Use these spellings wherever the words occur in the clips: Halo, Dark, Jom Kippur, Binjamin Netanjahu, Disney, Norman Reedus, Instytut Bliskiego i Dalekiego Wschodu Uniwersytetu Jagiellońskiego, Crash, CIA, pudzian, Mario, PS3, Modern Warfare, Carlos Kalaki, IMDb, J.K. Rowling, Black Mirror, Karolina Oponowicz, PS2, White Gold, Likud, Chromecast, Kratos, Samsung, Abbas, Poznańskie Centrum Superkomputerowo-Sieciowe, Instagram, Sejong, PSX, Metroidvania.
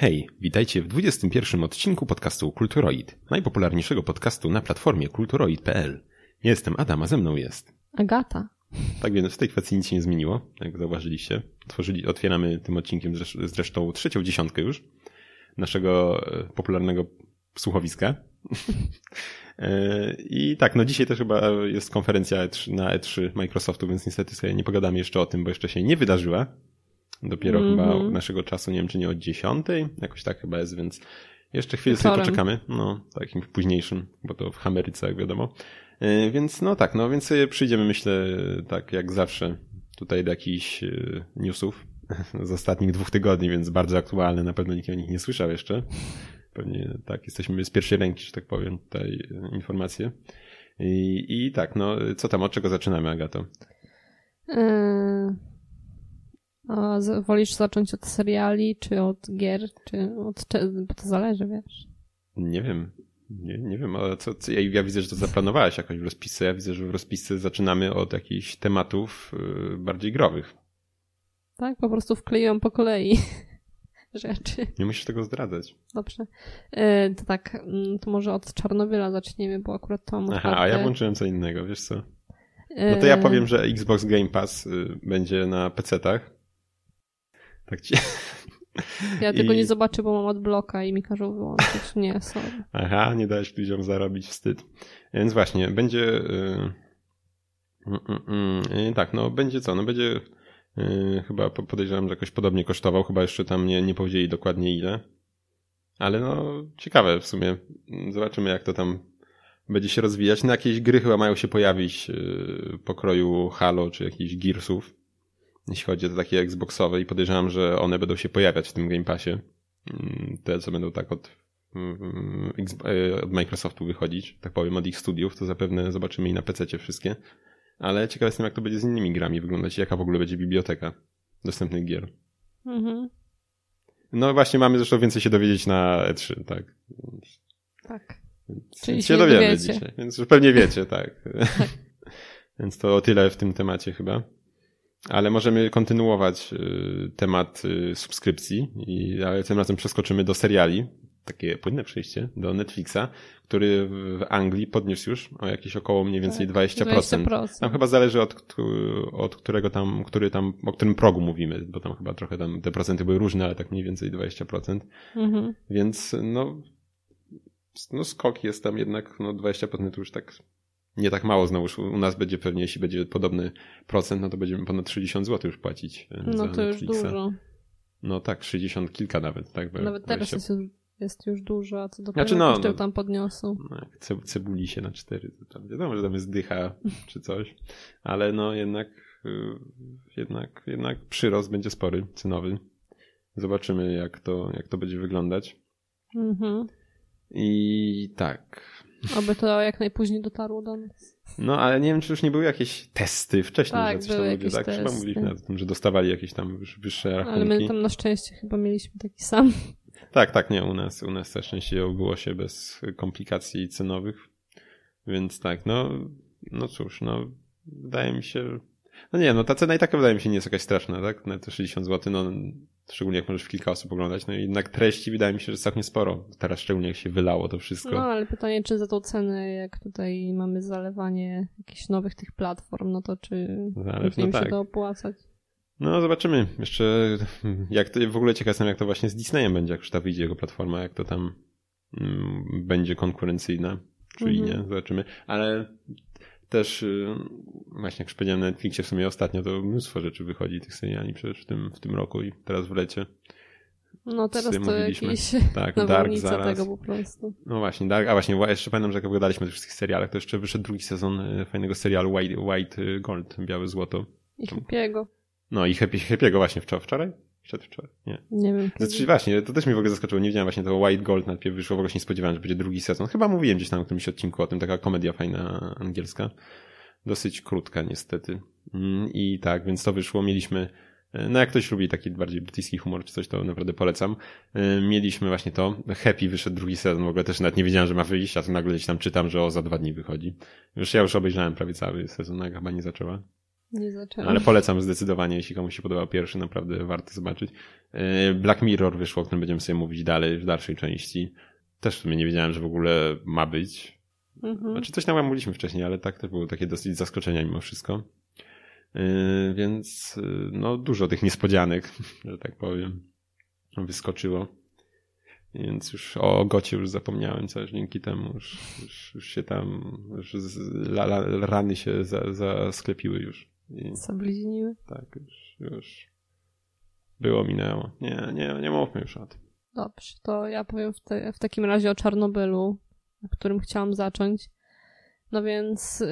Hej, witajcie w 21 odcinku podcastu Kulturoid, najpopularniejszego podcastu na platformie Kulturoid.pl. Jestem Adam, a ze mną jest... Agata. Tak więc w tej kwestii nic się nie zmieniło, jak zauważyliście. Otwieramy tym odcinkiem zresztą 3. dziesiątkę już naszego popularnego słuchowiska. I tak, no dzisiaj też chyba jest konferencja na E3 Microsoftu, więc niestety sobie nie pogadamy jeszcze o tym, bo jeszcze się nie wydarzyła. Dopiero chyba od naszego czasu, nie wiem czy nie od 10, jakoś tak chyba jest, więc jeszcze chwilę sobie poczekamy, no takim późniejszym, bo to w Ameryce, jak wiadomo. Więc no tak, no więc przyjdziemy myślę tak jak zawsze tutaj do jakichś newsów z ostatnich 2 tygodni, więc bardzo aktualne, na pewno nikt o nich nie słyszał jeszcze. Pewnie tak, jesteśmy z pierwszej ręki, że tak powiem, tutaj informacje. I tak, no co tam, od czego zaczynamy, Agato? Wolisz zacząć od seriali, czy od gier, czy od czego? Bo to zależy, wiesz. Nie wiem. Nie wiem, ale co ja widzę, że to zaplanowałaś jakoś w rozpisce. Ja widzę, że w rozpisce zaczynamy od jakichś tematów bardziej growych. Tak, po prostu wkleiłam po kolei rzeczy. Nie musisz tego zdradzać. Dobrze. To tak, to może od Czarnobyla zaczniemy, bo akurat to mam. Aha, a ja włączyłem co innego, wiesz co? No to ja powiem, że Xbox Game Pass będzie na PC-tach. Tak ci... Ja tego nie zobaczę, bo mam odbloka i mi każą wyłączyć. Nie, sorry. Aha, nie dałeś ludziom zarobić, wstyd. Więc właśnie, będzie... Tak, no będzie co? No będzie... Chyba podejrzewam, że jakoś podobnie kosztował. Chyba jeszcze tam nie powiedzieli dokładnie ile. Ale no, ciekawe w sumie. Zobaczymy, jak to tam będzie się rozwijać. No jakieś gry chyba mają się pojawić pokroju Halo czy jakichś Gearsów. Jeśli chodzi o takie Xboxowe i podejrzewam, że one będą się pojawiać w tym Game Passie. Te, co będą tak od Microsoftu wychodzić, tak powiem, od ich studiów, to zapewne zobaczymy i na PC-cie wszystkie. Ale ciekaw jestem, jak to będzie z innymi grami wyglądać, jaka w ogóle będzie biblioteka dostępnych gier. Mhm. No właśnie, mamy zresztą więcej się dowiedzieć na E3, tak? Tak. Więc czyli się dowiemy dzisiaj, więc już pewnie wiecie, tak. Tak. Więc to o tyle w tym temacie chyba. Ale możemy kontynuować temat subskrypcji, ale tym razem przeskoczymy do seriali. Takie płynne przejście do Netflixa, który w Anglii podniósł już o jakieś około mniej więcej tak, 20%. Tam chyba zależy od którego tam, o którym progu mówimy, bo tam chyba trochę tam te procenty były różne, ale tak mniej więcej 20%. Mhm. Więc no skok jest tam jednak, no 20% to już tak nie tak mało znowuż. U nas będzie pewnie, jeśli będzie podobny procent, no to będziemy ponad 60 zł już płacić. No za to Netflixa. Już dużo. No tak, 60 kilka nawet. Tak, nawet 20... teraz jest już dużo, a co do kosztów tam podniosą. Cebuli się na 4. Tam wiadomo, że tam jest dycha czy coś, ale no jednak przyrost będzie spory, cenowy. Zobaczymy, jak to będzie wyglądać. Mhm. I tak. Aby to jak najpóźniej dotarło do nas. No, ale nie wiem, czy już nie były jakieś testy wcześniej. Tak, były jakieś tak, testy. Chyba mówiliśmy o tym, że dostawali jakieś tam wyższe rachunki. Ale my tam na szczęście chyba mieliśmy taki sam. Tak, nie, u nas też szczęście obyło się bez komplikacji cenowych, więc tak, no cóż, no wydaje mi się, no nie, no ta cena i tak wydaje mi się nie jest jakaś straszna, tak, na te 60 zł, no szczególnie jak możesz w kilka osób oglądać, no jednak treści wydaje mi się, że całkiem sporo, teraz szczególnie jak się wylało to wszystko. No ale pytanie, czy za tą cenę, jak tutaj mamy zalewanie jakichś nowych tych platform, no to czy im tak się to opłacać? No zobaczymy jeszcze, jak to, w ogóle ciekaw jestem, jak to właśnie z Disneyem będzie, jak już ta wyjdzie jego platforma, jak to tam będzie konkurencyjna, czyli nie, zobaczymy. Ale też właśnie jak już powiedziałem na Netflixie w sumie ostatnio, to mnóstwo rzeczy wychodzi tych seriali przecież w tym roku i teraz w lecie. No teraz to jakiś tak, Dark zaraz. Tego po prostu. No właśnie, Dark, a właśnie jeszcze pamiętam, że jak opowiadaliśmy o wszystkich serialach, to jeszcze wyszedł 2 sezon fajnego serialu White Gold, Białe Złoto. I Happy'ego. No i Happy'ego właśnie wczoraj? Przedwczoraj? Nie wiem. Znaczy właśnie, to też mnie w ogóle zaskoczyło. Nie wiedziałem właśnie tego White Gold najpierw wyszło. W ogóle się nie spodziewałem, że będzie 2 sezon. Chyba mówiłem gdzieś tam w którymś odcinku o tym. Taka komedia fajna angielska. Dosyć krótka niestety. I tak, więc to wyszło. Mieliśmy, no jak ktoś lubi taki bardziej brytyjski humor czy coś, to naprawdę polecam. Mieliśmy właśnie to. Happy wyszedł 2 sezon. W ogóle też nawet nie wiedziałem, że ma wyjść, a to nagle gdzieś tam czytam, że za 2 dni wychodzi. Już ja obejrzałem prawie cały sezon, a chyba nie zaczęła. Nie zacząłem. Ale polecam zdecydowanie, jeśli komuś się podobał pierwszy, naprawdę warto zobaczyć. Black Mirror wyszło, o którym będziemy sobie mówić dalej, w dalszej części. Też w sumie nie wiedziałem, że w ogóle ma być. Mhm. Znaczy coś nam mówiliśmy wcześniej, ale tak, to było takie dosyć zaskoczenia mimo wszystko. Więc no dużo tych niespodzianek, że tak powiem, wyskoczyło. Więc już o Gocie już zapomniałem coś, dzięki temu już się tam rany się zasklepiły już. Zablizniły? Tak, już było, minęło. Nie mówmy już o tym. Dobrze, to ja powiem w takim razie o Czarnobylu, o którym chciałam zacząć. No więc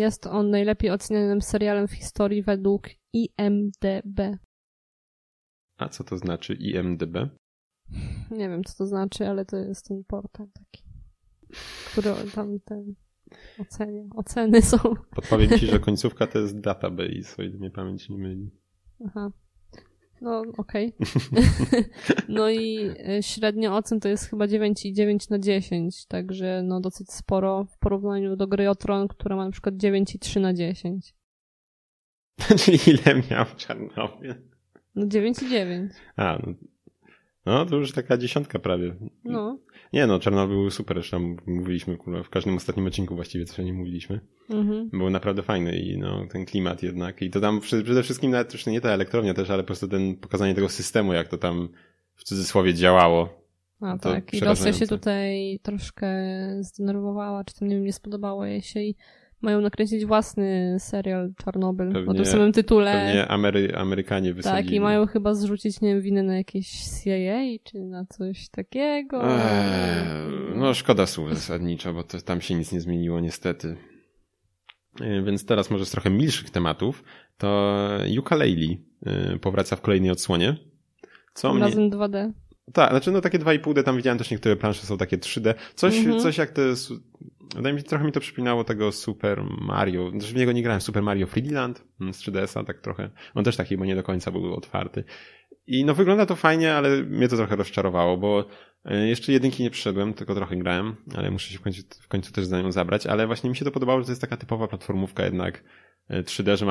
jest on najlepiej ocenianym serialem w historii według IMDb. A co to znaczy IMDb? Nie wiem, co to znaczy, ale to jest ten portal taki, który tam ten oceny są. Podpowiem ci, że końcówka to jest database, o ile mnie pamięć nie myli. Aha. No, okej. Okay. No i średnio ocen to jest chyba 9,9 na 10, także no dosyć sporo w porównaniu do gry o Tron, która ma na przykład 9,3 na 10. Czyli ile miał w Czarnowie? No 9,9. A, no to już taka dziesiątka prawie. No. Nie no, Czarnobyl był super, zresztą mówiliśmy w każdym ostatnim odcinku właściwie, co nie mówiliśmy. Mhm. Był naprawdę fajny i no, ten klimat jednak. I to tam przede wszystkim nawet już nie ta elektrownia też, ale po prostu ten pokazanie tego systemu, jak to tam w cudzysłowie działało. A to tak, i Rosja się tutaj troszkę zdenerwowała, czy to nie spodobało jej się i mają nakręcić własny serial Czarnobyl, pewnie, o tym samym tytule. Pewnie Amerykanie wysadzili. Tak, i mają chyba zrzucić, nie wiem, winę na jakieś CIA, czy na coś takiego. No szkoda słów zasadniczo, bo to, tam się nic nie zmieniło niestety. Więc teraz może z trochę milszych tematów, to Yooka-Laylee powraca w kolejnej odsłonie. Razem 2D. Tak, znaczy no takie 2,5D, tam widziałem też niektóre plansze są takie 3D. Coś jak to jest, wydaje mi się, trochę mi to przypominało tego Super Mario. Znaczy w niego nie grałem, Super Mario 3D Land z 3DS-a, tak trochę. On też taki, bo nie do końca był otwarty. I no wygląda to fajnie, ale mnie to trochę rozczarowało, bo jeszcze jedynki nie przyszedłem, tylko trochę grałem, ale muszę się w końcu też za nią zabrać, ale właśnie mi się to podobało, że to jest taka typowa platformówka jednak 3D, że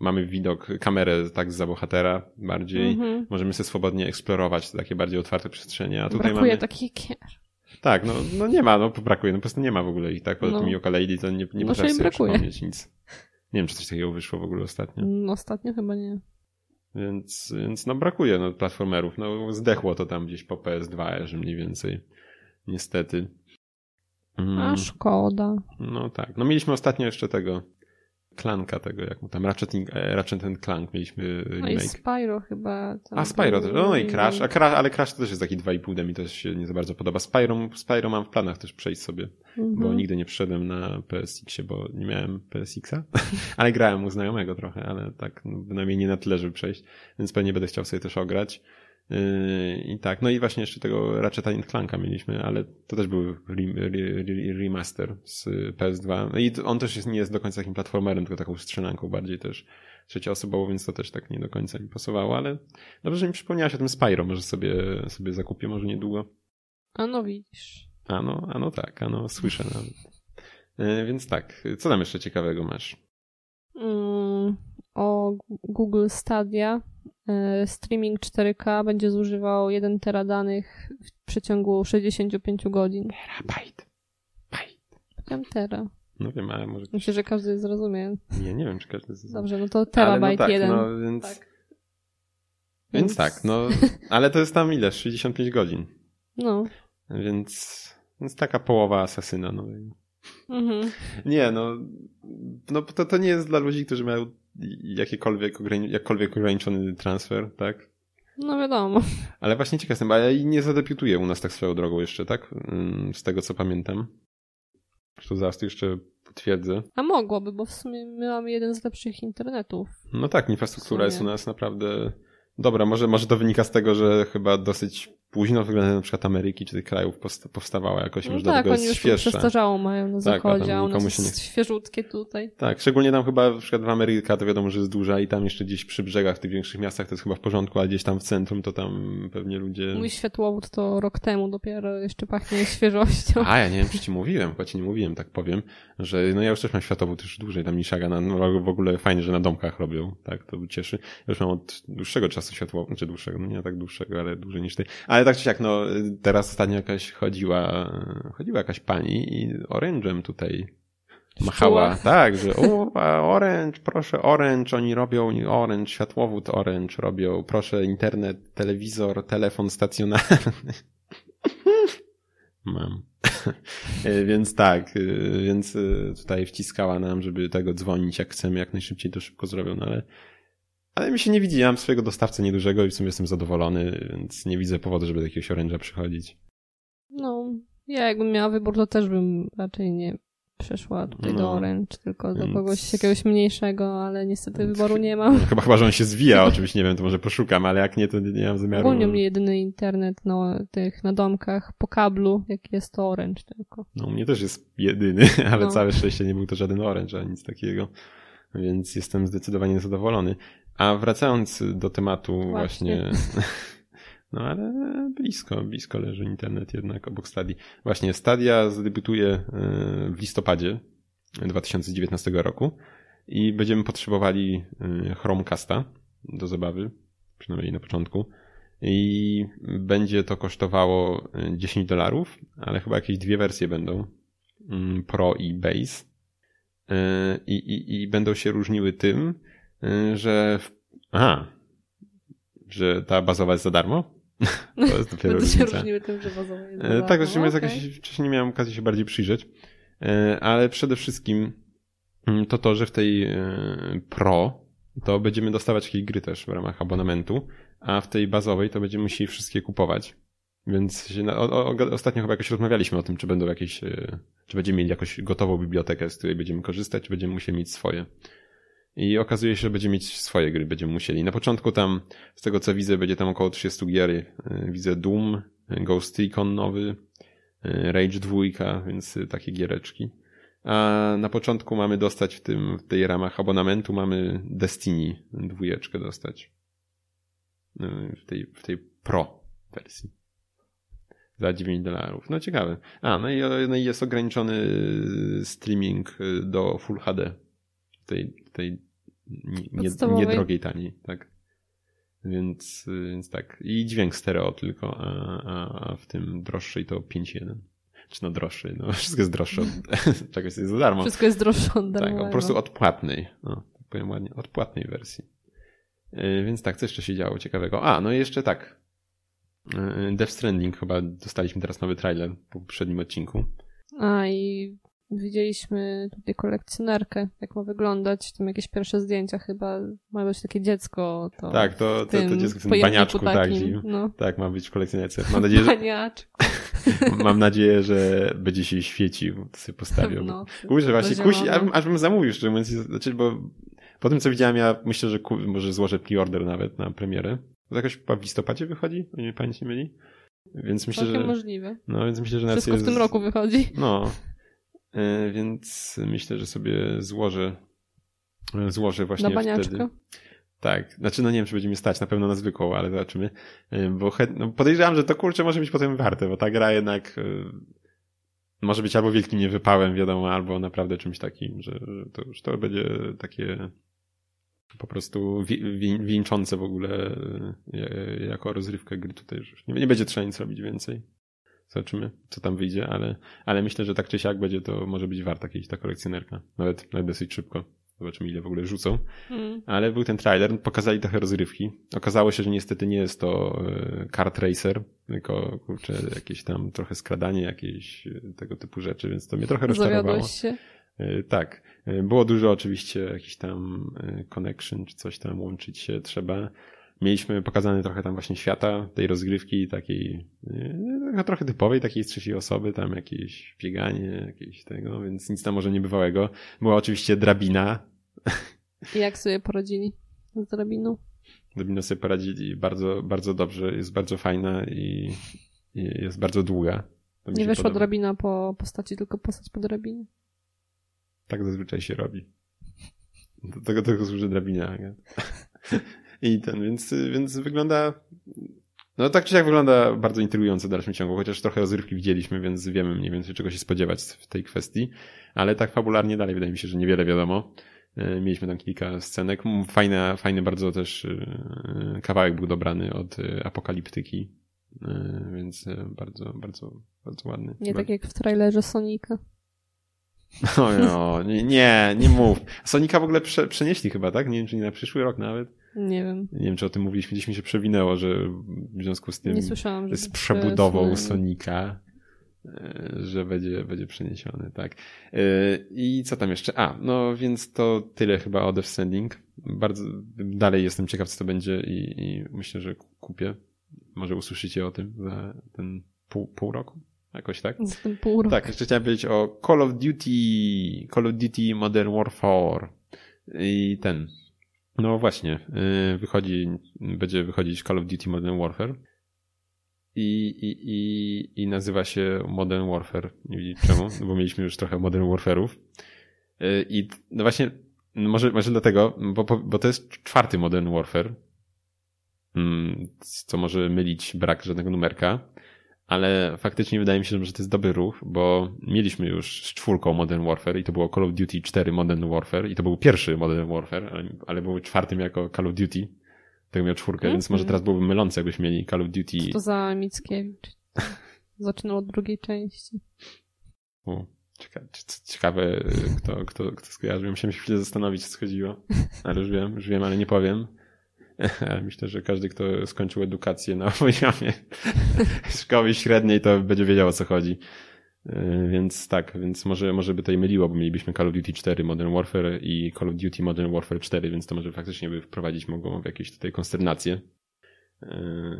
mamy widok, kamerę tak za bohatera bardziej, możemy sobie swobodnie eksplorować takie bardziej otwarte przestrzenie, a tutaj brakuje takich gier. Tak, no nie ma, no brakuje, no po prostu nie ma w ogóle ich, tak, o tym Yooka-Laylee to nie potrafię sobie przypomnieć nic. Nie wiem, czy coś takiego wyszło w ogóle ostatnio. Ostatnio chyba nie. Więc no brakuje platformerów, zdechło to tam gdzieś po PS2, że mniej więcej, niestety. A szkoda. No tak, mieliśmy ostatnio jeszcze tego Clanka tego, jak mu tam, Ratchet & Clank mieliśmy remake. No i Spyro chyba. A Spyro też, no i Crash, ale Crash to też jest taki 2,5D, mi to się nie za bardzo podoba. Spyro mam w planach też przejść sobie, bo nigdy nie przyszedłem na PSX-ie, bo nie miałem PSX-a, ale grałem u znajomego trochę, ale tak bynajmniej nie na tyle, żeby przejść, więc pewnie będę chciał sobie też ograć. I tak, no i właśnie jeszcze tego Ratchet & Clanka mieliśmy, ale to też był remaster z PS2. No i on też nie jest do końca takim platformerem, tylko taką strzelanką bardziej też trzecioosobową, więc to też tak nie do końca mi pasowało, ale dobrze, że mi przypomniałaś o tym Spyro, może sobie zakupię, może niedługo. A no widzisz. A no tak, słyszę nawet. Więc tak, co tam jeszcze ciekawego masz? O Google Stadia. Streaming 4K będzie zużywał 1 tera danych w przeciągu 65 godzin. Terabajt. Powiedziałam tera. No wiem, ale może... Myślę, że każdy zrozumie. Nie wiem, czy każdy zrozumie. Dobrze, no to terabajt ale no tak, 1. No, więc... Tak. Więc tak, no ale to jest tam ile? 65 godzin. No. Więc taka połowa Asasyna nowego. Mhm. Nie, no to nie jest dla ludzi, którzy mają jakkolwiek ograniczony transfer, tak? No wiadomo. Ale właśnie ciekaw jestem, ale nie zadebiutuje u nas tak swoją drogą jeszcze, tak? Z tego co pamiętam. Zresztą zaraz to jeszcze potwierdzę. A mogłoby, bo w sumie my mamy jeden z lepszych internetów. No tak, infrastruktura jest u nas naprawdę dobra. Może to wynika z tego, że chyba dosyć późno względem na przykład Ameryki czy tych krajów powstawała jakoś, no może tak, dlatego jest świeższa. Tak, oni już przestarzało mają na zachodzie, tak, a ono jest świeżutkie tutaj. Tak, szczególnie tam chyba na przykład w Ameryka to wiadomo, że jest duża i tam jeszcze gdzieś przy brzegach w tych większych miastach to jest chyba w porządku, a gdzieś tam w centrum to tam pewnie ludzie... Mój światłowód to rok temu dopiero jeszcze pachnie świeżością. A ja nie wiem, czy ci mówiłem, chyba ci nie mówiłem, tak powiem, że no ja już też mam światłowód już dłużej, tam niszaga na, no w ogóle fajnie, że na domkach robią, tak, to cieszy. Ja już mam od dłuższego czasu światłowód, czy dłuższego, no nie tak dłuższego, ale dłużej niż ty. Ale tak czy siak, no teraz ostatnio jakaś chodziła jakaś pani i orężem tutaj machała. Tak, że Orange, proszę Orange, oni robią Orange, światłowód Orange robią, proszę internet, telewizor, telefon stacjonarny. Mam. Więc tak, więc tutaj wciskała nam, żeby tego dzwonić jak chcemy, jak najszybciej to szybko zrobią, no ale mi się nie widzi, ja mam swojego dostawcę niedużego i w sumie jestem zadowolony, więc nie widzę powodu, żeby do jakiegoś oręża przychodzić. No, ja jakbym miała wybór, to też bym raczej nie przeszła tutaj do Orange, tylko do kogoś jakiegoś mniejszego, ale niestety wyboru nie mam. Chyba, że on się zwija, oczywiście nie wiem, to może poszukam, ale jak nie, to nie mam zamiaru. Ogólnie mnie jedyny internet na domkach po kablu, jak jest to Orange tylko. No, u mnie też jest jedyny, ale całe szczęście nie był to żaden Orange, ani nic takiego, więc jestem zdecydowanie zadowolony. A wracając do tematu właśnie no ale blisko leży internet jednak obok Stadii. Właśnie Stadia zadebiutuje w listopadzie 2019 roku i będziemy potrzebowali Chromecasta do zabawy, przynajmniej na początku. I będzie to kosztowało $10, ale chyba jakieś dwie wersje będą, Pro i Base. I będą się różniły tym, że... że ta bazowa jest za darmo? To jest dopiero różnica. Będą się różniły tym, że bazowa jest za darmo. Tak, zresztą wcześniej nie miałem okazji się bardziej przyjrzeć. Ale przede wszystkim to, że w tej Pro to będziemy dostawać jakieś gry też w ramach abonamentu, a w tej bazowej to będziemy musieli wszystkie kupować. Więc ostatnio chyba jakoś rozmawialiśmy o tym, czy będą jakieś, czy będziemy mieli jakąś gotową bibliotekę, z której będziemy korzystać, czy będziemy musieli mieć swoje. I okazuje się, że będziemy mieć swoje gry, będziemy musieli. Na początku tam, z tego co widzę, będzie tam około 30 gier. Widzę Doom, Ghost Recon nowy, Rage 2, więc takie giereczki. A na początku mamy dostać w tej ramach abonamentu mamy Destiny 2 dostać. W tej Pro wersji. Za $9. No ciekawe. No i jest ograniczony streaming do Full HD. Tej niedrogiej, taniej, tak. Więc tak. I dźwięk stereo tylko, a w tym droższej to 5.1. Czy no droższej, no wszystko jest droższe od czegoś jest za darmo. Wszystko jest droższe od darmo. Tak, po prostu od płatnej. No, tak powiem ładnie, od płatnej wersji. Więc tak, co jeszcze się działo ciekawego? No i jeszcze tak. Death Stranding chyba dostaliśmy teraz nowy trailer po poprzednim odcinku. I widzieliśmy tutaj kolekcjonerkę, jak ma wyglądać, tam jakieś pierwsze zdjęcia chyba, ma być takie dziecko. Tak, to dziecko w tym baniaczku. Tak, ma być w kolekcjonerce. Mam nadzieję, że będzie się świecił, to sobie postawią. Kusi, aż bym zamówił, szczerze mówiąc, bo po tym co widziałem, ja myślę, że może złożę pre-order nawet na premierę. To jakoś w listopadzie wychodzi, o ile pani się myli. Więc myślę, że... możliwe. No, więc myślę, że wszystko w tym roku wychodzi. Więc myślę, że sobie złożę właśnie na baniaczkę. Wtedy. Tak, znaczy nie wiem, czy będzie mi stać, na pewno na zwykłą, ale zobaczymy. Bo podejrzewam, że to kurczę może być potem warte, bo ta gra jednak może być albo wielkim niewypałem, wiadomo, albo naprawdę czymś takim, że to już to będzie takie po prostu wieńczące w ogóle jako rozrywka gry tutaj. Już nie będzie trzeba nic robić więcej. Zobaczymy, co tam wyjdzie, ale myślę, że tak czy siak będzie to może być warta jakaś ta kolekcjonerka. Nawet dosyć szybko. Zobaczymy, ile w ogóle rzucą. Ale był ten trailer, pokazali trochę rozrywki. Okazało się, że niestety nie jest to kart racer, tylko kurczę, jakieś tam trochę skradanie, jakieś tego typu rzeczy, więc to mnie trochę rozczarowało. Zawiodłeś się? Tak. Było dużo oczywiście jakichś tam connection, czy coś tam łączyć się trzeba. Mieliśmy pokazane trochę tam właśnie świata, tej rozgrywki takiej trochę typowej, takiej z trzeciej osoby, tam jakieś bieganie, jakieś tego, więc nic tam może niebywałego. Była oczywiście drabina. I jak sobie poradzili z drabiną? Domino sobie poradzili bardzo, bardzo dobrze, jest bardzo fajna i jest bardzo długa. Nie weszła drabina po postaci, tylko postać po drabinie. Tak zazwyczaj się robi. Do tego tylko służy drabina. Nie? I ten, więc wygląda... No tak czy jak wygląda bardzo intrygująco w dalszym ciągu, chociaż trochę rozrywki widzieliśmy, więc wiemy mniej więcej czego się spodziewać w tej kwestii, ale tak fabularnie dalej wydaje mi się, że niewiele wiadomo. Mieliśmy tam kilka scenek, fajny bardzo też kawałek był dobrany od apokaliptyki, więc bardzo, bardzo, bardzo ładny. Nie tak jak w trailerze Sonika. No, nie mów. Sonika w ogóle przenieśli chyba, tak? Nie wiem, czy nie na przyszły rok nawet. Nie wiem. Nie wiem, czy o tym mówiliśmy. Gdzieś mi się przewinęło, że w związku z tym z przebudową Sonika, że będzie przeniesiony, tak. I co tam jeszcze? No więc to tyle chyba o Death Stranding. Bardzo dalej jestem ciekaw, co to będzie i myślę, że kupię. Może usłyszycie o tym za ten pół roku? Jakoś tak? Za ten pół roku. Tak, jeszcze chciałem powiedzieć o Call of Duty Modern Warfare i ten... No właśnie, będzie wychodzić Call of Duty Modern Warfare i nazywa się Modern Warfare. Nie wiem czemu, bo mieliśmy już trochę Modern Warfare'ów. I no właśnie, może dlatego, bo to jest 4. Modern Warfare, co może mylić brak żadnego numerka, ale faktycznie wydaje mi się, że to jest dobry ruch, bo mieliśmy już z 4 Modern Warfare i to było Call of Duty 4 Modern Warfare i to był pierwszy Modern Warfare, ale był 4 jako Call of Duty, tego miał 4, więc może teraz byłoby mylące, jakbyśmy mieli Call of Duty... Co to za Mickiewicz? Zaczynał od drugiej części. Ciekawe, kto skojarzył. Musiałem się chwilę zastanowić, co chodziło, ale już wiem, ale nie powiem. Myślę, że każdy, kto skończył edukację na poziomie szkoły średniej, to będzie wiedział, o co chodzi. Więc tak, więc może by to i myliło, bo mielibyśmy Call of Duty 4 Modern Warfare i Call of Duty Modern Warfare 4, więc to może faktycznie by wprowadzić mogło w jakieś tutaj konsternację,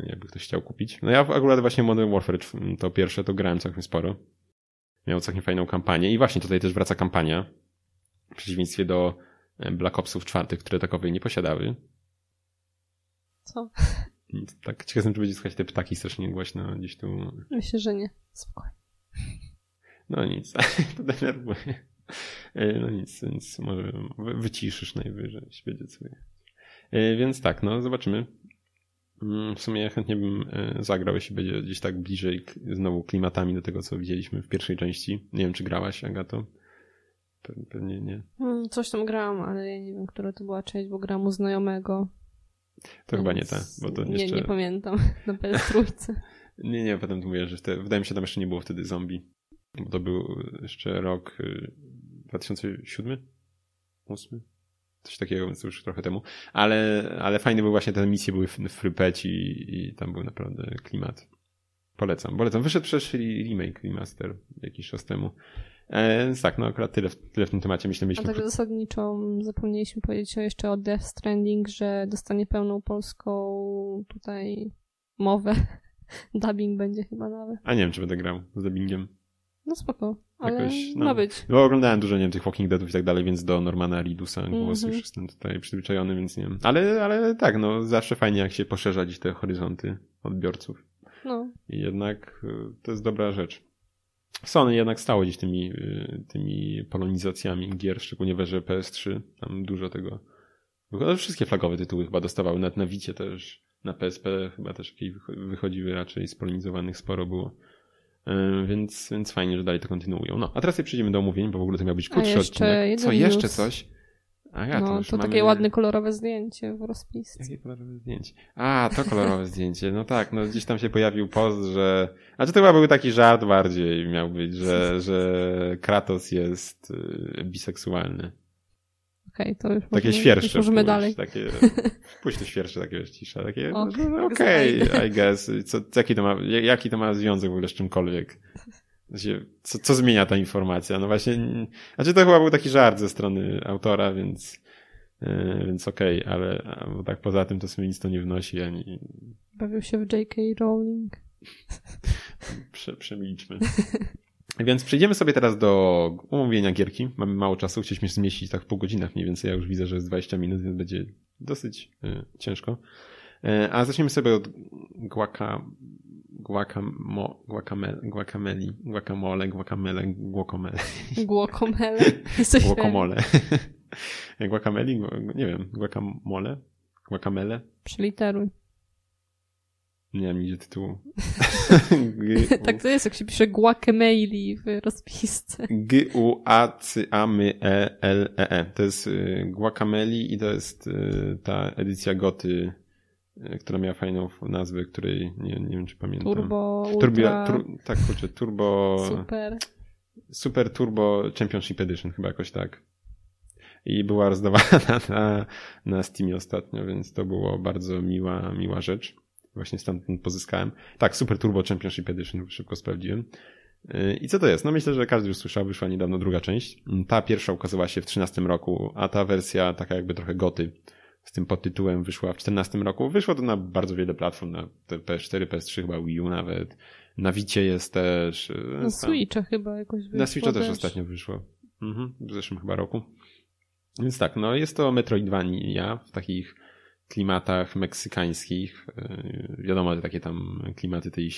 jakby ktoś chciał kupić. No ja akurat właśnie Modern Warfare to pierwsze, to grałem całkiem sporo. Miał całkiem fajną kampanię i właśnie tutaj też wraca kampania, w przeciwieństwie do Black Opsów 4, które takowej nie posiadały. Co? Tak, ciekaw jestem, czy będzie słychać te ptaki strasznie głośno gdzieś tu. Myślę, że nie. Spokojnie. No nic, to denerwuje. No nic, więc może wyciszysz najwyżej, będzie sobie. Więc tak, no zobaczymy. W sumie ja chętnie bym zagrał, jeśli będzie gdzieś tak bliżej znowu klimatami do tego, co widzieliśmy w pierwszej części. Nie wiem, czy grałaś, Agato? Pewnie nie. Coś tam grałam, ale ja nie wiem, która to była część, bo grałam u znajomego. To chyba nie ta, bo to jeszcze... Nie pamiętam, na PS3. Nie, potem to mówię, że wydaje mi się, tam jeszcze nie było wtedy zombie. Bo to był jeszcze rok 2007? 2008? Coś takiego, więc już trochę temu. Ale fajne były właśnie te misje, były w Frypeci i tam był naprawdę klimat. Polecam. Wyszedł przecież remake, remaster jakiś czas temu. Więc tak, no akurat tyle w tym temacie. Myślę, mieliśmy... A tak zasadniczo zapomnieliśmy powiedzieć jeszcze o Death Stranding, że dostanie pełną polską tutaj mowę. Dubbing będzie chyba nawet. A nie wiem, czy będę grał z dubbingiem. No spoko, ale jakoś, no, ma być. Bo oglądałem dużo, nie wiem, tych Walking Deadów i tak dalej, więc do Normana Reedusa głos już jestem tutaj przyzwyczajony, więc nie wiem. Ale tak, no zawsze fajnie, jak się poszerza gdzieś te horyzonty odbiorców. No. I jednak to jest dobra rzecz. Sony jednak stało gdzieś tymi polonizacjami gier, szczególnie w erze PS3. Tam dużo tego. Wszystkie flagowe tytuły chyba dostawały, nawet na Vicie też, na PSP chyba też wychodziły raczej spolonizowanych, sporo było. Więc fajnie, że dalej to kontynuują. No, a teraz sobie przejdziemy do omówień, bo w ogóle to miał być krótszy odcinek. Co, jeszcze coś? To mamy... takie ładne, kolorowe zdjęcie w rozpisce. Jakie kolorowe zdjęcie? To kolorowe zdjęcie. No tak, no gdzieś tam się pojawił post, że... to chyba był taki żart bardziej miał być, że Kratos jest biseksualny. Okej, to już takie świerszcze. Już możemy dalej. Puść to świerszcze, takie już cisza. Takie, I guess. Jaki to ma związek w ogóle z czymkolwiek? Co zmienia ta informacja? No właśnie, to chyba był taki żart ze strony autora, więc okej, ale bo tak poza tym to sobie nic to nie wnosi. Ani... Bawił się w J.K. Rowling. Przemilczmy. Więc przejdziemy sobie teraz do omówienia gierki. Mamy mało czasu, chcieliśmy zmieścić tak w pół godzinach mniej więcej, ja już widzę, że jest 20 minut, więc będzie dosyć ciężko. A zaczniemy sobie od guacamole. Przeliteruj. Nie wiem nigdzie tytułu. Tak to jest, jak się pisze Guacamelee w rozpisce. Guacamelee. To jest Guacamelee i to jest ta edycja goty, która miała fajną nazwę, której nie wiem, czy pamiętam. Super Turbo Championship Edition, chyba jakoś tak. I była rozdawana na Steamie ostatnio, więc to było bardzo miła rzecz. Właśnie stamtąd pozyskałem. Tak, Super Turbo Championship Edition, szybko sprawdziłem. I co to jest? No myślę, że każdy już słyszał, wyszła niedawno druga część. Ta pierwsza ukazała się w 2013 roku, a ta wersja taka jakby trochę goty z tym podtytułem wyszła w 2014 roku. Wyszło to na bardzo wiele platform, na PS4, PS3, chyba Wii U nawet. Na Vicie jest też. Na Switcha chyba jakoś wyszło. Na Switcha też ostatnio wyszło. W zeszłym chyba roku. Więc tak, no jest to Metroidvania w takich klimatach meksykańskich. Wiadomo, że takie tam klimaty tej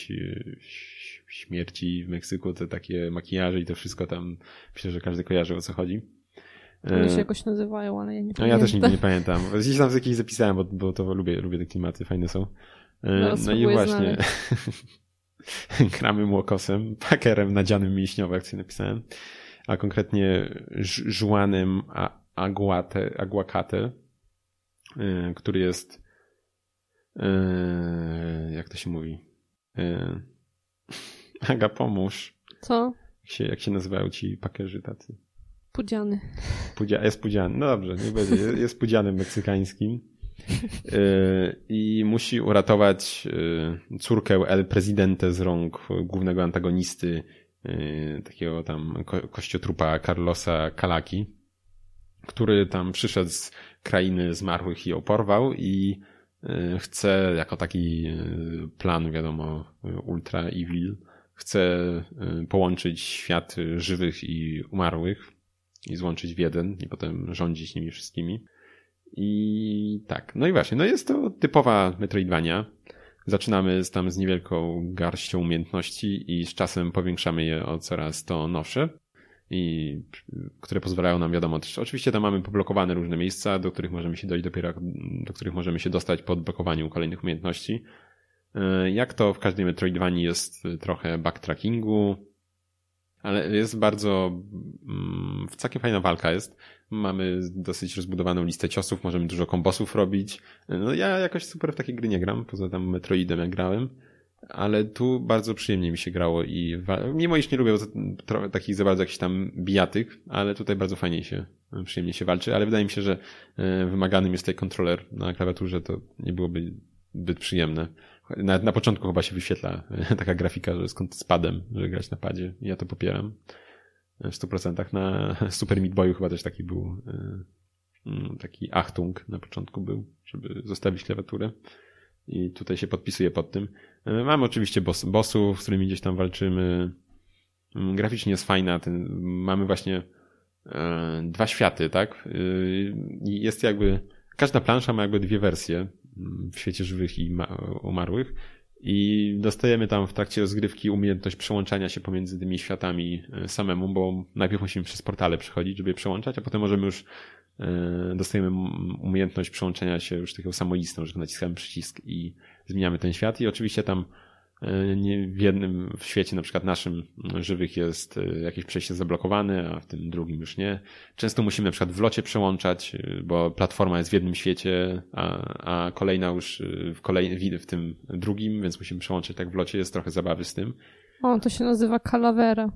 śmierci w Meksyku, te takie makijaże i to wszystko tam, myślę, że każdy kojarzy, o co chodzi. One się jakoś nazywają, ale ja nie pamiętam. Ja też nigdy nie pamiętam. Gdzieś tam z jakichś zapisałem, bo to lubię te klimaty, fajne są. No i właśnie gramy młokosem, pakerem nadzianym mięśniowo, jak sobie napisałem, a konkretnie żuanem aguacate, który jest jak to się mówi? Aga, pomóż. Co? Jak się nazywają ci pakerzy tacy? Pudziany. Jest pudziany. No dobrze, nie będzie. Jest pudzianem meksykańskim i musi uratować córkę El Presidente z rąk głównego antagonisty, takiego tam kościotrupa Carlosa Kalaki, który tam przyszedł z krainy zmarłych i ją porwał i chce, jako taki plan, wiadomo, ultra evil, chce połączyć świat żywych i umarłych i złączyć w jeden i potem rządzić nimi wszystkimi. I tak, no i właśnie, no jest to typowa Metroidvania. Zaczynamy tam z niewielką garścią umiejętności i z czasem powiększamy je o coraz to nowsze, i które pozwalają nam, wiadomo, też oczywiście tam mamy poblokowane różne miejsca, do których możemy się dojść dopiero, do których możemy się dostać po odblokowaniu kolejnych umiejętności. Jak to w każdej Metroidvanii jest trochę backtrackingu, ale jest bardzo całkiem fajna walka jest. Mamy dosyć rozbudowaną listę ciosów, możemy dużo kombosów robić. No ja jakoś super w takie gry nie gram, poza tam Metroidem jak grałem. Ale tu bardzo przyjemnie mi się grało i mimo iż nie lubię takich za bardzo jakichś tam bijatyk, ale tutaj bardzo fajnie się, przyjemnie się walczy, ale wydaje mi się, że wymaganym jest tutaj kontroler na klawiaturze, to nie byłoby zbyt przyjemne. Nawet na początku chyba się wyświetla taka grafika, że skąd z padem, że grać na padzie. Ja to popieram w 100%. Na Super Meat Boyu chyba też taki był, taki Achtung na początku był, żeby zostawić klawiaturę. I tutaj się podpisuję pod tym. Mamy oczywiście bossów, z którymi gdzieś tam walczymy. Graficznie jest fajna. Mamy właśnie dwa światy, tak? I jest jakby... Każda plansza ma jakby dwie wersje w świecie żywych i umarłych. I dostajemy tam w trakcie rozgrywki umiejętność przełączania się pomiędzy tymi światami samemu, bo najpierw musimy przez portale przechodzić, żeby je przełączać, a potem możemy już... dostajemy umiejętność przełączenia się już taką samoistą, że naciskamy przycisk i zmieniamy ten świat. I oczywiście tam w jednym w świecie, na przykład naszym żywych, jest jakieś przejście zablokowane, a w tym drugim już nie. Często musimy na przykład w locie przełączać, bo platforma jest w jednym świecie, a kolejna już w tym drugim, więc musimy przełączać tak w locie. Jest trochę zabawy z tym. O, to się nazywa Calavera.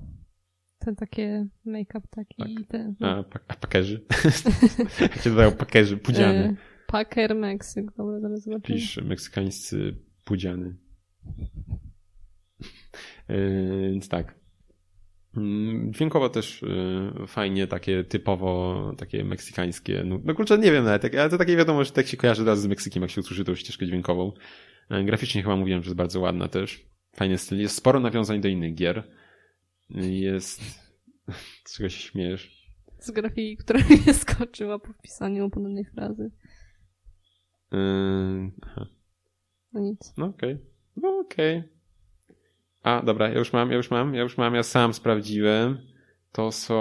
Ten takie make-up taki. Tak. Ten, no. A pakerzy? Jak się nazywają pakerzy, pudziany. Paker Meksyk, dobra, zaraz zobaczymy. Pisz meksykańscy pudziany. Więc tak. Dźwiękowo też fajnie, takie typowo, takie meksykańskie. No kurczę, nie wiem nawet, ale to takie wiadomo, że tak się kojarzy teraz z Meksykiem, jak się usłyszy tą ścieżkę dźwiękową. Graficznie chyba mówiłem, że jest bardzo ładna też. Fajny styl. Jest sporo nawiązań do innych gier. Jest... Z czego się śmiejesz? Z grafiki, która mnie skoczyła po wpisaniu podobnej frazy. No nic. No okej. Okay. No okej. Okay. A, dobra, ja już mam, ja sam sprawdziłem. To są...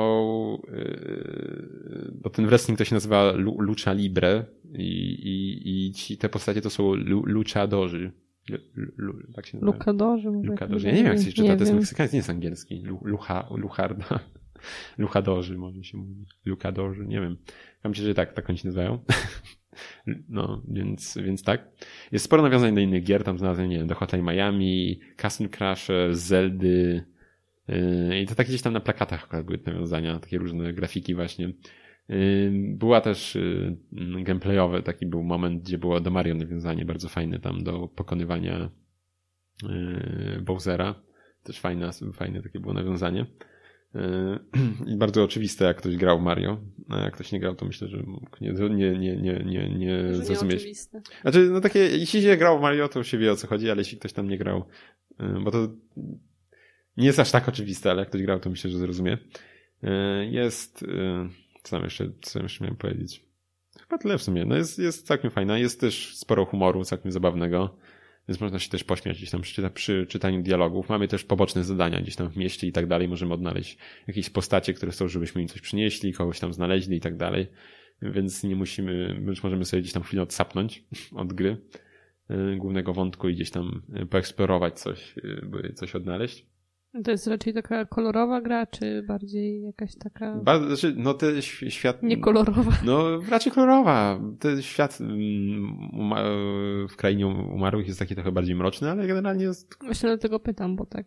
bo ten wrestling to się nazywa lucha libre i ci te postacie to są luchadorzy. Tak się nazywa. Luchadorzy. Ja nie wiem, jak się czyta, to jest meksykański, nie jest angielski. Lucharda. Luchadorzy, może się mówi. Luchadorzy, nie wiem. Ja myślę, że tak oni się nazywają. No, więc tak. Jest sporo nawiązań do innych gier, tam znalazłem, nie wiem, do Hotel Miami, Castle Crasher, Zeldy i to tak gdzieś tam na plakatach akurat były te nawiązania, takie różne grafiki właśnie. Była też gameplayowe, taki był moment, gdzie było do Mario nawiązanie bardzo fajne tam do pokonywania Bowsera. Też fajne takie było nawiązanie. I bardzo oczywiste, jak ktoś grał w Mario, a jak ktoś nie grał, to myślę, że nie zrozumieć. Znaczy, no takie, jeśli się grał w Mario, to się wie, o co chodzi, ale jeśli ktoś tam nie grał, bo to nie jest aż tak oczywiste, ale jak ktoś grał, to myślę, że zrozumie. Jest, co tam jeszcze miałem powiedzieć? Chyba tyle w sumie. No jest całkiem fajna, jest też sporo humoru, całkiem zabawnego. Więc można się też pośmiać gdzieś tam przy czytaniu dialogów. Mamy też poboczne zadania gdzieś tam w mieście i tak dalej. Możemy odnaleźć jakieś postacie, które chcą, żebyśmy im coś przynieśli, kogoś tam znaleźli i tak dalej. Więc nie musimy, już możemy sobie gdzieś tam chwilę odsapnąć od gry głównego wątku i gdzieś tam poeksplorować coś, by coś odnaleźć. To jest raczej taka kolorowa gra, czy bardziej jakaś taka... no ten świat... Niekolorowa. No raczej kolorowa. Ten świat w krainie umarłych jest taki trochę bardziej mroczny, ale generalnie jest... Właśnie dlatego pytam, bo tak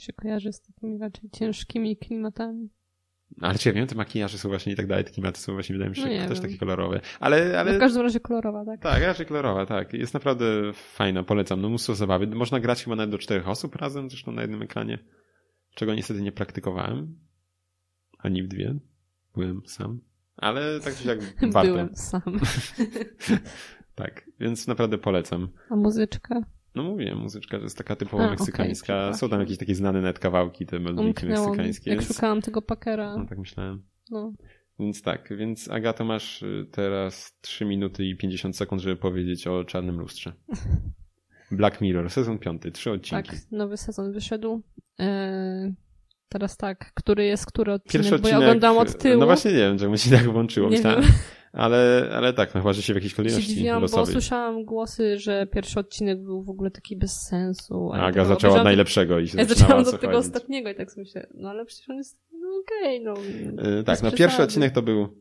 się kojarzy z takimi raczej ciężkimi klimatami. Ale czy ja wiem, te makijaże są właśnie i tak dalej, te klimaty są właśnie, wydaje mi się, też takie kolorowe. Ale... No w każdym razie kolorowa, tak? Tak, raczej kolorowa, tak. Jest naprawdę fajna, polecam. No mnóstwo zabawy. Można grać chyba nawet do 4 osób razem, zresztą na jednym ekranie. Czego niestety nie praktykowałem. Ani w dwie. Byłem sam. Ale tak czy jak warto. Byłem sam. Tak, więc naprawdę polecam. A muzyczka? No mówię, muzyczka to jest taka typowo meksykańska. Okay, są tam jakieś takie znane nawet kawałki, te melodiki meksykańskie. Jak szukałam tego Packera. No tak myślałem. No. Więc tak, więc Agato, masz teraz 3 minuty i 50 sekund, żeby powiedzieć o Czarnym Lustrze. Black Mirror, sezon 5, 3 odcinki. Tak, nowy sezon wyszedł. Teraz tak, który odcinek? Pierwszy odcinek, bo ja oglądam od tyłu. No właśnie nie wiem, czemu się tak włączyło. Ale tak, no chyba, że się w jakiejś kolejności dziwiłam, losowej. Bo słyszałam głosy, że pierwszy odcinek był w ogóle taki bez sensu. Aga zaczęła od najlepszego i się zaczęłam do tego ostatniego i tak sobie myślę, no ale przecież on jest okej. Tak, no pierwszy odcinek to był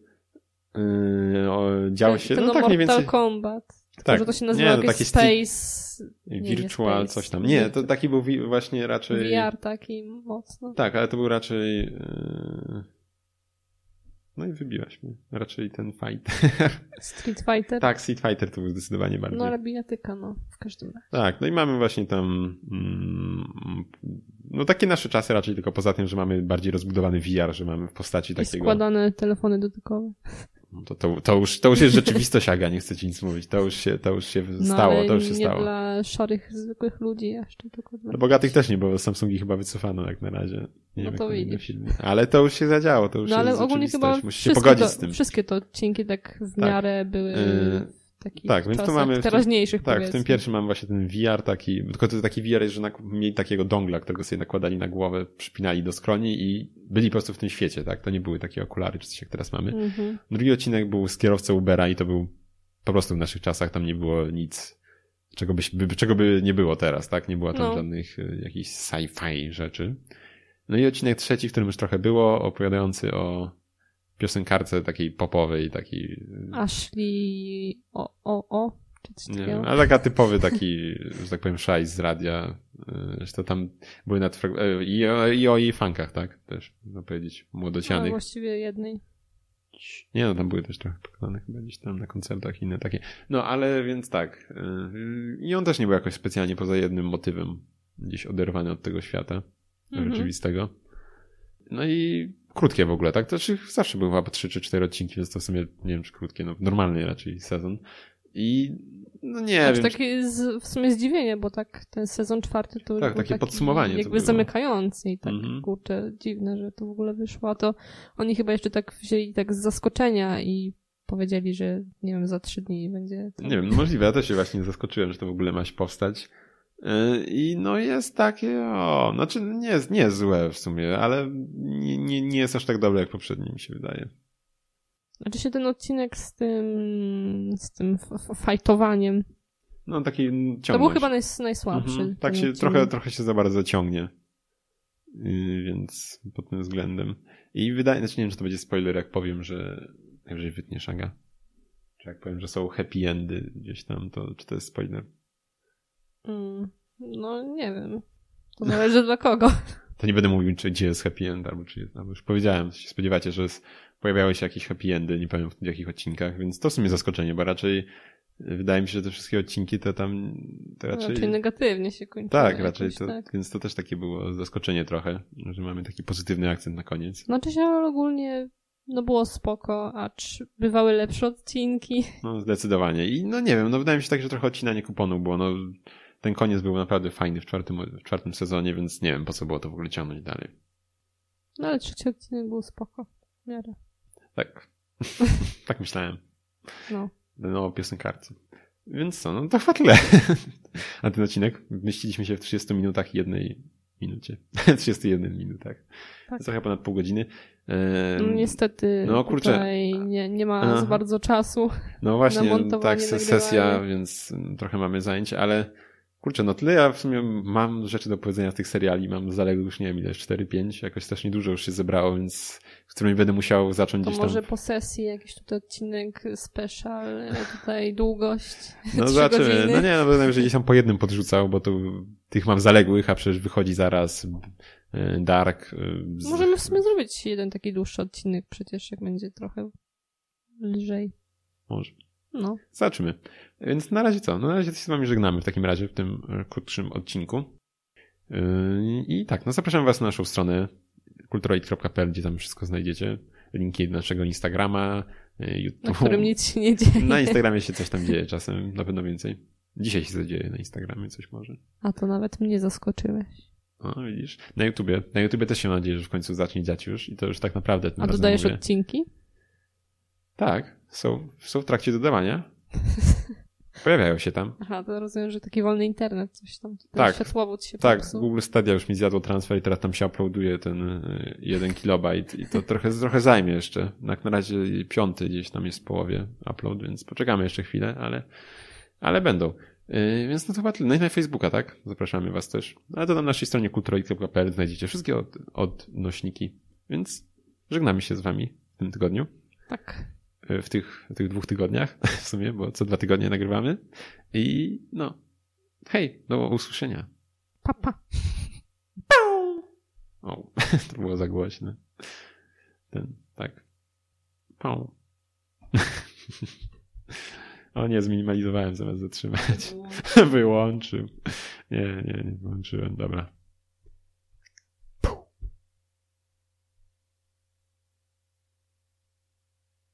działo się, no tak mniej więcej. Mortal Kombat. Tak, że to się nazywa jakieś Space... Virtual, coś tam. Nie, to taki był właśnie raczej... VR taki mocno. Tak, ale to był raczej... No i wybiłaś mnie. Raczej ten fighter. Street Fighter? Tak, Street Fighter to był zdecydowanie bardziej. No ale bijatyka, no. W każdym razie. Tak, no i mamy właśnie tam... no takie nasze czasy raczej, tylko poza tym, że mamy bardziej rozbudowany VR, że mamy w postaci takiego... składane telefony dotykowe. No to już jest rzeczywistość, Aga, nie chcę ci nic mówić. To już się stało. Nie dla szarych, zwykłych ludzi jeszcze tylko. Dla bogatych też nie, bo Samsungi chyba wycofano jak na razie. Nie no wiem, to widzisz. Ale to już się zadziało, to już no, jest rzeczywistość. Musisz się pogodzić z tym. Wszystkie te odcinki tak w miarę były... Tak, więc to mamy teraźniejszych. Tak, w tym pierwszym mamy właśnie ten VR taki, tylko to taki VR jest, że mieli takiego dongla, którego sobie nakładali na głowę, przypinali do skroni i byli po prostu w tym świecie, tak? To nie były takie okulary, czy coś jak teraz mamy. Mm-hmm. Drugi odcinek był z kierowcą Ubera i to był po prostu w naszych czasach, tam nie było nic, czego by nie było teraz, tak? Nie było tam żadnych jakichś sci-fi rzeczy. No i odcinek trzeci, w którym już trochę było, opowiadający o piosenkarce takiej popowej, takiej... Ashley... Czy coś takiego? Nie wiem, ale taka typowy taki, że tak powiem, szajs z radia. To tam były i o jej fankach, tak? Też, można powiedzieć, młodocianych. No, właściwie jednej. Nie, no tam były też trochę pokazane chyba gdzieś tam na koncertach inne takie. No, ale więc tak. I on też nie był jakoś specjalnie poza jednym motywem. Gdzieś oderwany od tego świata rzeczywistego. No i... krótkie w ogóle, tak? To znaczy zawsze były chyba 3 czy 4 odcinki, więc to w sumie nie wiem, czy krótkie, no normalny raczej sezon. I no nie znaczy, wiem. Takie w sumie zdziwienie, bo tak ten sezon 4 to tak, takie podsumowanie jakby zamykający i tak kurczę, dziwne, że to w ogóle wyszło, a to oni chyba jeszcze tak wzięli tak z zaskoczenia i powiedzieli, że nie wiem, za 3 dni będzie... To... Nie wiem, możliwe, ja też się właśnie zaskoczyłem, że to w ogóle ma się powstać. I no jest takie, znaczy nie jest złe w sumie, ale nie jest aż tak dobre jak poprzedni, mi się wydaje. Znaczy się ten odcinek z tym fajtowaniem. No taki ciągłość. To był chyba najsłabszy. Mhm. Tak się trochę się za bardzo ciągnie. Więc pod tym względem. I znaczy nie wiem, czy to będzie spoiler, jak powiem, że najwyżej wytnie Szaga. Czy jak powiem, że są happy endy gdzieś tam, to czy to jest spoiler? No nie wiem. To zależy dla kogo. To nie będę mówił, czy gdzie jest happy end, albo czy jest, albo już powiedziałem, się spodziewacie, że pojawiały się jakieś happy endy, nie pamiętam w jakich odcinkach, więc to w sumie zaskoczenie, bo raczej wydaje mi się, że te wszystkie odcinki to raczej negatywnie się kończyły. Tak, raczej to, tak. Więc to też takie było zaskoczenie trochę, że mamy taki pozytywny akcent na koniec. Znaczy się ogólnie było spoko, acz bywały lepsze odcinki. No zdecydowanie. I no nie wiem, wydaje mi się tak, że trochę odcinanie kuponu było, ten koniec był naprawdę fajny w czwartym sezonie, więc nie wiem, po co było to w ogóle ciągnąć dalej. No ale 3 odcinek był spoko. W miarę. Tak. Tak myślałem. No o piosenkarce. Więc co, to chyba tyle. A ten odcinek mieściliśmy się w 30 minutach i 1 minucie. 31 minutach. Tak. Trochę ponad pół godziny. Niestety tutaj nie ma za bardzo czasu. No właśnie, tak, sesja, więc trochę mamy zajęć, ale tyle ja w sumie mam rzeczy do powiedzenia z tych seriali, mam zaległych już nie wiem ile, 4-5, jakoś strasznie dużo już się zebrało, więc w którym będę musiał zacząć gdzieś tam. To może po sesji jakiś tutaj odcinek special, tutaj długość, 3 zobaczymy. Godziny. No nie, będę gdzieś tam po jednym podrzucał, bo tu tych mam zaległych, a przecież wychodzi zaraz Dark. Możemy w sumie zrobić jeden taki dłuższy odcinek przecież, jak będzie trochę lżej. Może. Zobaczymy. Więc na razie co? Na razie się z wami żegnamy w takim razie w tym krótszym odcinku. I tak, zapraszam was na naszą stronę Kulturoid.pl, gdzie tam wszystko znajdziecie. Linki do naszego Instagrama, YouTube. Na którym nic się nie dzieje. Na Instagramie się coś tam dzieje czasem, na pewno więcej. Dzisiaj się zadzieje na Instagramie coś może. A to nawet mnie zaskoczyłeś. No widzisz. Na YouTubie też się mam nadzieję, że w końcu zacznie dziać już i to już tak naprawdę tym razem. A dodajesz odcinki? Tak. Są w trakcie dodawania. Pojawiają się tam. Aha, to rozumiem, że taki wolny internet, coś tam. Tak, światłowód się popsuł. Google Stadia już mi zjadło transfer i teraz tam się uploaduje ten 1 kilobajt i to trochę zajmie jeszcze. Jak na razie 5 gdzieś tam jest w połowie upload, więc poczekamy jeszcze chwilę, ale będą. Więc to chyba tyle. No i na Facebooka, tak? Zapraszamy was też. Ale to na naszej stronie kulturoid.pl znajdziecie wszystkie odnośniki. Więc żegnamy się z wami w tym tygodniu. Tak. W tych 2 tygodniach w sumie, bo co 2 tygodnie nagrywamy i hej, do usłyszenia. Pa. O, to było za głośne. Tak. Pau. O nie, zminimalizowałem zamiast zatrzymać. Wyłączył. Nie wyłączyłem, dobra.